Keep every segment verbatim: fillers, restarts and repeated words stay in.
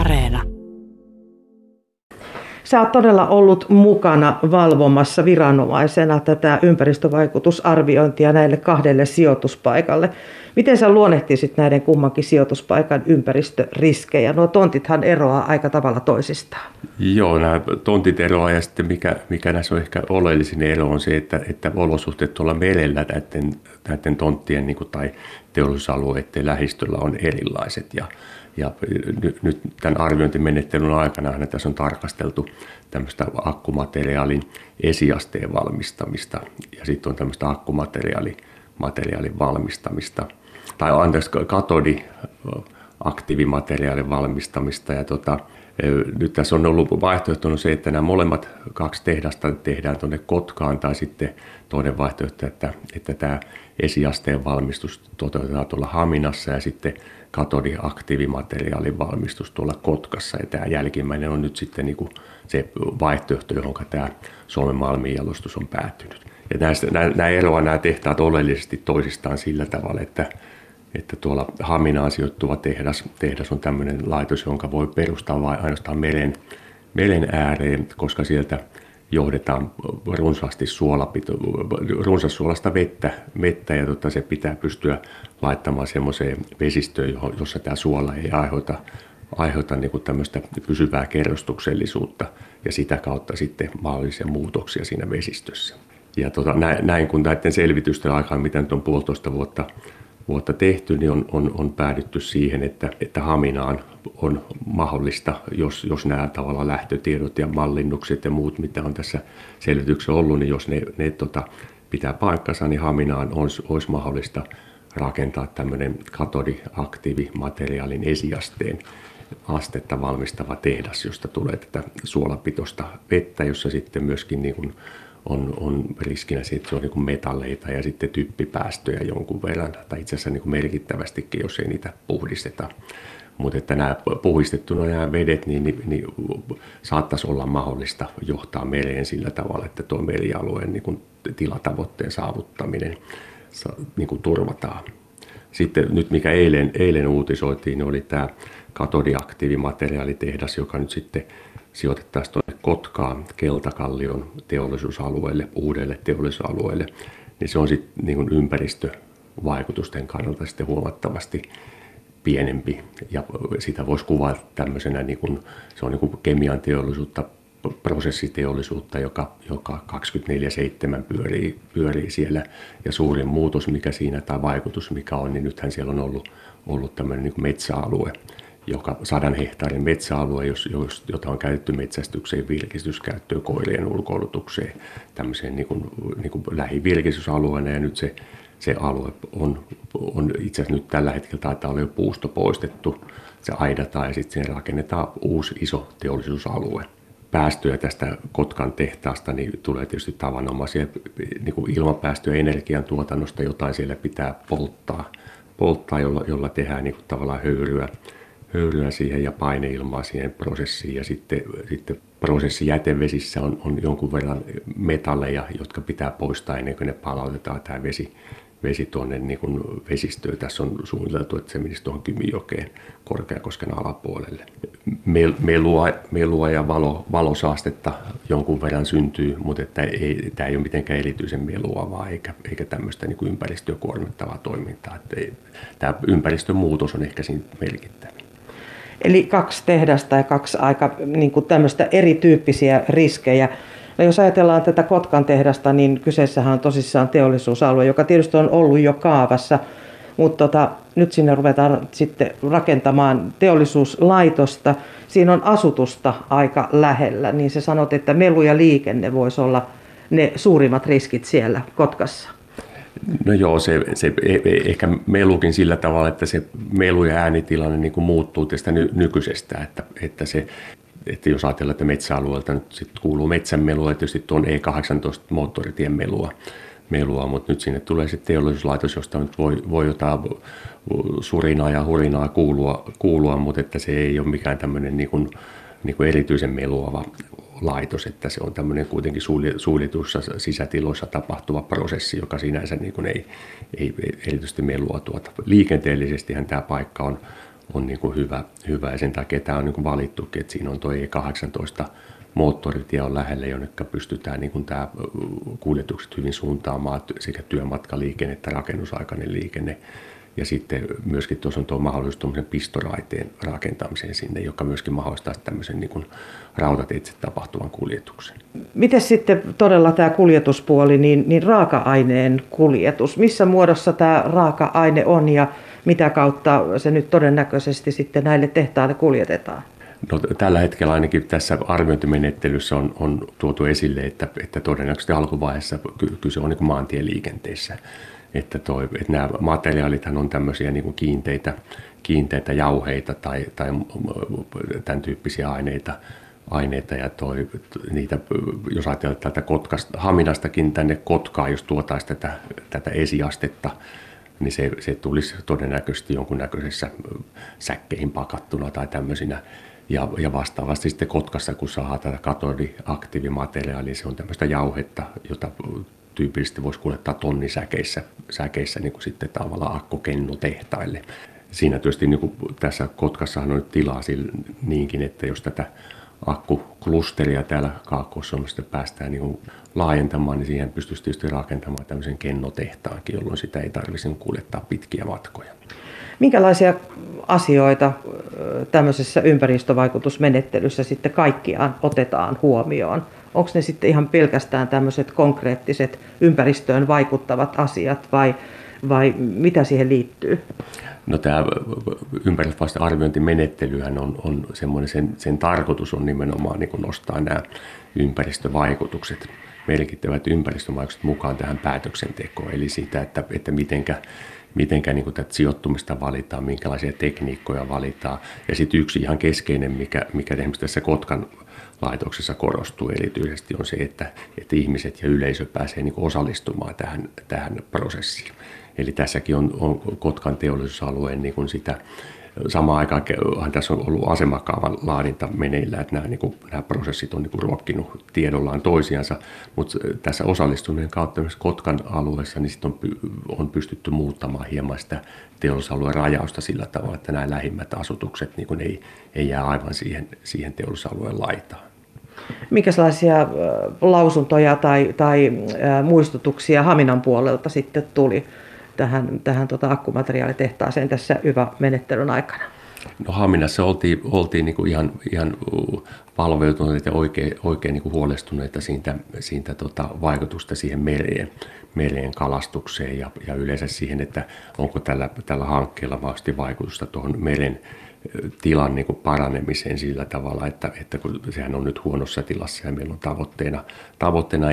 Areena. Sä oot todella ollut mukana valvomassa viranomaisena tätä ympäristövaikutusarviointia näille kahdelle sijoituspaikalle. Miten sä luonnehtisit näiden kummankin sijoituspaikan ympäristöriskejä? Nuo tontithan eroaa aika tavalla toisistaan. Joo, nämä tontit eroaa ja sitten mikä, mikä näissä on ehkä oleellisin ero on se, että, että olosuhteet tuolla merellä näiden, näiden tonttien niin kuin, tai teollisuusalueiden lähistöllä on erilaiset. Ja, ja nyt tämän arviointimenettelyn aikana tässä on tarkasteltu tämmöistä akkumateriaalin esiasteen valmistamista ja sitten on tämmöistä akkumateriaalin materiaalin valmistamista. Tai anteeksi, katodi aktiivimateriaalin valmistamista. Ja tota, nyt tässä on ollut vaihtoehtona se, että nämä molemmat kaksi tehdasta tehdään tuonne Kotkaan, tai sitten toinen vaihtoehto, että, että tämä esiasteen valmistus toteutetaan tuolla Haminassa ja sitten katodi aktiivimateriaalin valmistus tuolla Kotkassa. Ja tämä jälkimmäinen on nyt sitten niin kuin se vaihtoehto, johon tämä Suomen Malmijalostus on päätynyt. Ja näistä, nä, nä eroa nämä tehtaat oleellisesti toisistaan sillä tavalla, että että tuolla Haminaan sijoittuva tehdas, tehdas on tämmöinen laitos, jonka voi perustaa vain ainoastaan meren, meren ääreen, koska sieltä johdetaan runsaasti suolapito, runsas suolasta vettä, vettä ja tota se pitää pystyä laittamaan semmoiseen vesistöön, jossa tämä suola ei aiheuta, aiheuta niin kuin tämmöistä pysyvää kerrostuksellisuutta ja sitä kautta sitten mahdollisia muutoksia siinä vesistössä. Ja tota, näin, näin kun näiden selvitysten aikaan, mitä nyt on puolitoista vuotta, vuotta tehty, niin on, on, on päädytty siihen, että, että Haminaan on mahdollista, jos, jos nämä tavallaan lähtötiedot ja mallinnukset ja muut, mitä on tässä selvityksessä ollut, niin jos ne, ne tota, pitää paikkansa, niin Haminaan olisi, olisi mahdollista rakentaa tämmöinen katodiaktiivimateriaalin esiasteen astetta valmistava tehdas, josta tulee tätä suolapitoista vettä, jossa sitten myöskin niin kuin On, on riskinä se, että se on niin kuin metalleita ja sitten typpipäästöjä jonkun verran, tai itse asiassa niin kuin merkittävästikin, jos ei niitä puhdisteta. Mutta että nämä puhdistettuna nämä vedet, niin, niin, niin saattaisi olla mahdollista johtaa mereen sillä tavalla, että tuo merialueen niin kuin tilatavoitteen saavuttaminen niin kuin turvataan. Sitten nyt mikä eilen, eilen uutisoitiin, niin oli tämä katodiaktiivimateriaalitehdas, joka nyt sitten sijoitettaisiin tuonne Kotkaan Keltakallion teollisuusalueelle, uudelle teollisuusalueelle, niin se on sitten niin kuin ympäristövaikutusten kannalta sitten huomattavasti pienempi. Ja sitä voisi kuvata tämmöisenä, niin kuin, se on niin kuin kemian teollisuutta, prosessiteollisuutta, joka, joka kaksikymmentäneljä seitsemän pyörii, pyörii siellä. Ja suurin muutos, mikä siinä tai vaikutus, mikä on, niin nythän siellä on ollut, ollut tämmöinen niin kuin metsäalue, joka sadan hehtaarin metsäalue, jos, jos, jota on käytetty metsästykseen, virkistyskäyttöön, koirien ulkoilutukseen, tämmöiseen niin kuin, niin kuin lähivirkistysalueena. Ja nyt se, se alue on, on itse asiassa nyt tällä hetkellä taitaa olla jo puusto poistettu, se aidataan ja sitten rakennetaan uusi iso teollisuusalue. Päästöjä tästä Kotkan tehtaasta niin tulee tietysti tavanomaisia niin kuin ilmapäästöjä energiantuotannosta, jotain siellä pitää polttaa, polttaa jolla, jolla tehdään niin kuin tavallaan höyryä. höyryä siihen ja paineilmaa siihen prosessiin ja sitten, sitten prosessijätevesissä on, on jonkun verran metalleja, jotka pitää poistaa ennen kuin ne palautetaan tämä vesi, vesi tuonne niin kuin vesistöön. Tässä on suunniteltu, että se menisi tuohon Kymijokeen Korkeakosken alapuolelle. Melua, melua ja valo, valosaastetta jonkun verran syntyy, mutta että ei, tämä ei ole mitenkään erityisen meluavaa eikä, eikä tämmöistä niin kuin ympäristöä kuormittavaa toimintaa. Tämä ympäristön muutos on ehkä siinä merkittävä. Eli kaksi tehdasta ja kaksi aika niin kuin tämmöistä erityyppisiä riskejä. No jos ajatellaan tätä Kotkan tehdasta, niin kyseessähän on tosissaan teollisuusalue, joka tietysti on ollut jo kaavassa, mutta tota, nyt sinne ruvetaan sitten rakentamaan teollisuuslaitosta. Siinä on asutusta aika lähellä, niin se sanot, että melu ja liikenne voisi olla ne suurimmat riskit siellä Kotkassa. No joo, se, se ehkä melukin sillä tavalla, että se melu- ja äänitilanne niin kuin muuttuu tästä nykyisestä, että, että, se, että jos ajatellaan, että metsäalueelta nyt sitten kuuluu metsänmelua ja tietysti tuon E kahdeksantoista-moottoritien melua, melua, mutta nyt sinne tulee se teollisuuslaitos, josta nyt voi, voi jotain surinaa ja hurinaa kuulua, kuulua mutta että se ei ole mikään tämmöinen niin kuin, niin kuin erityisen meluava laitos, että se on tämmöinen kuitenkin suljetussa sisätiloissa tapahtuva prosessi, joka sinänsä niin kuin ei, ei erityisesti melua tuota. Liikenteellisestihän tämä paikka on, on niin kuin hyvä, hyvä ja sen takia tämä on niin kuin valittukin, että siinä on tuo E kahdeksantoista moottoritie on lähellä, jonnekka pystytään niin kuin tämä kuljetukset hyvin suuntaamaan sekä työmatkaliikenne että rakennusaikainen liikenne. Ja sitten myöskin tuossa on tuo mahdollisuus tuommoisen pistoraiteen rakentamiseen sinne, joka myöskin mahdollistaa tämmöisen niin kuin rautateitse tapahtuvan kuljetuksen. Miten sitten todella tämä kuljetuspuoli, niin, niin raaka-aineen kuljetus? Missä muodossa tämä raaka-aine on ja mitä kautta se nyt todennäköisesti sitten näille tehtaille kuljetetaan? No, tällä hetkellä ainakin tässä arviointimenettelyssä on, on tuotu esille, että, että todennäköisesti alkuvaiheessa kyse on niin kuin maantieliikenteessä. Että, toi, että nämä materiaalithan on tämmöisiä niin kuin kiinteitä, kiinteitä jauheita tai, tai tämän tyyppisiä aineita. aineita ja toi, niitä, jos ajatellaan täältä Kotkasta, Haminastakin tänne Kotkaan, jos tuotaisiin tätä, tätä esiastetta, niin se, se tulisi todennäköisesti jonkunnäköisessä säkkeihin pakattuna tai tämmöisinä. Ja, ja vastaavasti sitten Kotkassa, kun saadaan tätä katodiaktiivimateriaalia, se on tämmöistä jauhetta, jota tyypillisesti voisi kuljettaa tonnisäkeissä säkeissä niin kuin sitten tavallaan akkokennutehtaille. Siinä tietysti niin kuin tässä Kotkassahan on nyt tilaa sille, niinkin, että jos tätä akkuklusteria täällä Kaakkois-Suomessa päästään niin kuin laajentamaan, niin siihen pystyisi tietysti rakentamaan tämmöisen kennotehtaankin, jolloin sitä ei tarvitse kuljettaa pitkiä matkoja. Minkälaisia asioita tämmöisessä ympäristövaikutusmenettelyssä sitten kaikkiaan otetaan huomioon? Onko ne sitten ihan pelkästään tämmöiset konkreettiset ympäristöön vaikuttavat asiat vai, vai mitä siihen liittyy? No tämä ympäristövaikutusten arviointimenettelyhän on, on semmoinen, sen, sen tarkoitus on nimenomaan niin kuin nostaa nämä ympäristövaikutukset, merkittävät ympäristövaikutukset mukaan tähän päätöksentekoon. Eli sitä, että, että mitenkä, mitenkä niin kuin tätä sijoittumista valitaan, minkälaisia tekniikkoja valitaan. Ja sitten yksi ihan keskeinen, mikä, mikä esimerkiksi tässä Kotkan laitoksessa korostuu erityisesti, on se, että, että ihmiset ja yleisö pääsee niin kuin osallistumaan tähän, tähän prosessiin. Eli tässäkin on, on Kotkan teollisuusalueen niin kuin sitä, samaan aikaan tässä on ollut asemakaavan laadinta meneillään, että nämä, niin kuin, nämä prosessit on niin kuin ruokkinut tiedollaan toisiansa, mutta tässä osallistuminen kautta myös Kotkan alueessa niin sit on, on pystytty muuttamaan hieman sitä teollisuusalueen rajausta sillä tavalla, että nämä lähimmät asutukset niin kuin ei, ei jää aivan siihen, siihen teollisuusalueen laitaan. Minkälaisia lausuntoja tai, tai muistutuksia Haminan puolelta sitten tuli tähän, tähän tota akkumateriaalitehtaaseen tässä Y V A-menettelyn aikana? No Haminassa oltiin, oltiin niinku ihan, ihan palveutuneita ja oikein, oikein niinku huolestuneita siitä, siitä tota vaikutusta siihen mereen, mereen kalastukseen ja, ja yleensä siihen, että onko tällä, tällä hankkeella vasti vaikutusta tuohon meren tilan niin kuin paranemiseen sillä tavalla, että, että kun sehän on nyt huonossa tilassa ja meillä on tavoitteena, tavoitteena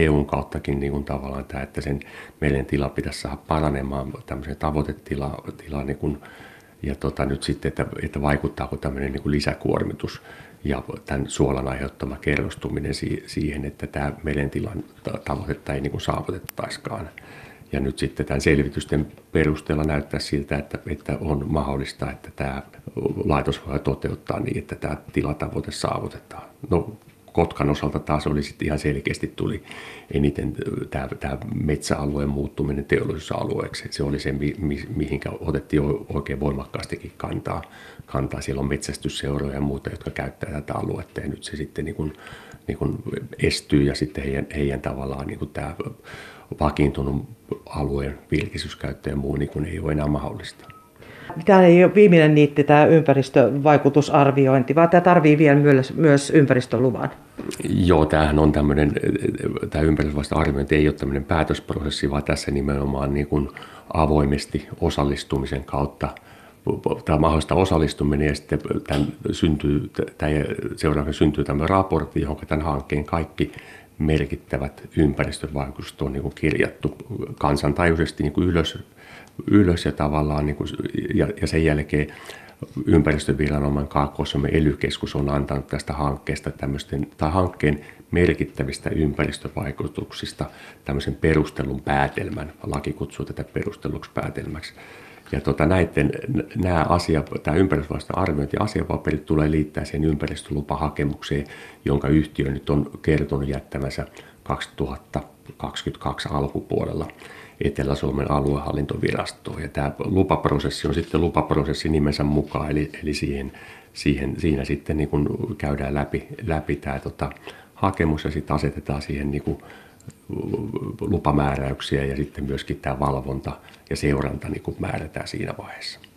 E U:n kauttakin niin kuin tavallaan tämä, että sen meren tila pitäisi saada paranemaan tämmöiseen tavoitetilaan niin kuin, ja tota, nyt sitten, että, että vaikuttaako tämmöinen niin kuin lisäkuormitus ja tämän suolan aiheuttama kerrostuminen siihen, että tämä meren tilan tavoitetta ei niin kuin saavutettaisikaan. Ja nyt sitten tämän selvitysten perusteella näyttää siltä, että, että on mahdollista, että tämä laitos voi toteuttaa niin, että tämä tilatavoite saavutetaan. No Kotkan osalta taas oli sitten ihan selkeästi tuli eniten tämä, tämä metsäalueen muuttuminen teollisuusalueeksi. Se oli se, mi, mihinkä otettiin oikein voimakkaastikin kantaa. kantaa. Siellä on metsästysseuroja ja muuta, jotka käyttää tätä aluetta ja nyt se sitten niin kuin, niin kuin estyy ja sitten heidän, heidän tavallaan niin kuin tämä vakiintunut alueen virkistyskäyttö ja muu niin kuin ei ole enää mahdollista. Tämä ei ole viimeinen niitti, tämä ympäristövaikutusarviointi, vaan tämä tarvitsee vielä myös ympäristöluvan. Joo, tämähän on tämmöinen, tämä ympäristövaikutusarviointi ei ole tämmöinen päätösprosessi, vaan tässä nimenomaan niin kuin avoimesti osallistumisen kautta. Tämä mahdollista osallistuminen ja sitten tämän syntyy, tämän seuraavaksi syntyy tämmöinen raportti, johon tämän hankkeen kaikki merkittävät ympäristövaikutukset on niin kuin kirjattu kansantajuisesti niin kuin ylös, ylös ja tavallaan niin kuin, ja, ja sen jälkeen ympäristöviranomainen Kaakkois-Suomen E L Y-keskus on antanut tästä hankkeesta tämmöisten, tai hankkeen merkittävistä ympäristövaikutuksista tämmöisen perustelun päätelmän, laki kutsuu tätä perusteluksi päätelmäksi. Ja tota, näiden, nämä asia, tämä ympäristövaikutusten arviointi ja asiapaperit tulee liittää siihen ympäristölupahakemukseen, jonka yhtiö nyt on kertonut jättävänsä kaksituhattakaksikymmentäkaksi alkupuolella. Etelä-Suomen aluehallintovirastoon. Ja tämä lupaprosessi on sitten lupaprosessi nimensä mukaan, eli, eli siihen, siihen, siinä sitten niin kuin käydään läpi, läpi tämä tota, hakemus ja sitten asetetaan siihen niin kuin lupamääräyksiä ja sitten myöskin tämä valvonta ja seuranta niin kuin määrätään siinä vaiheessa.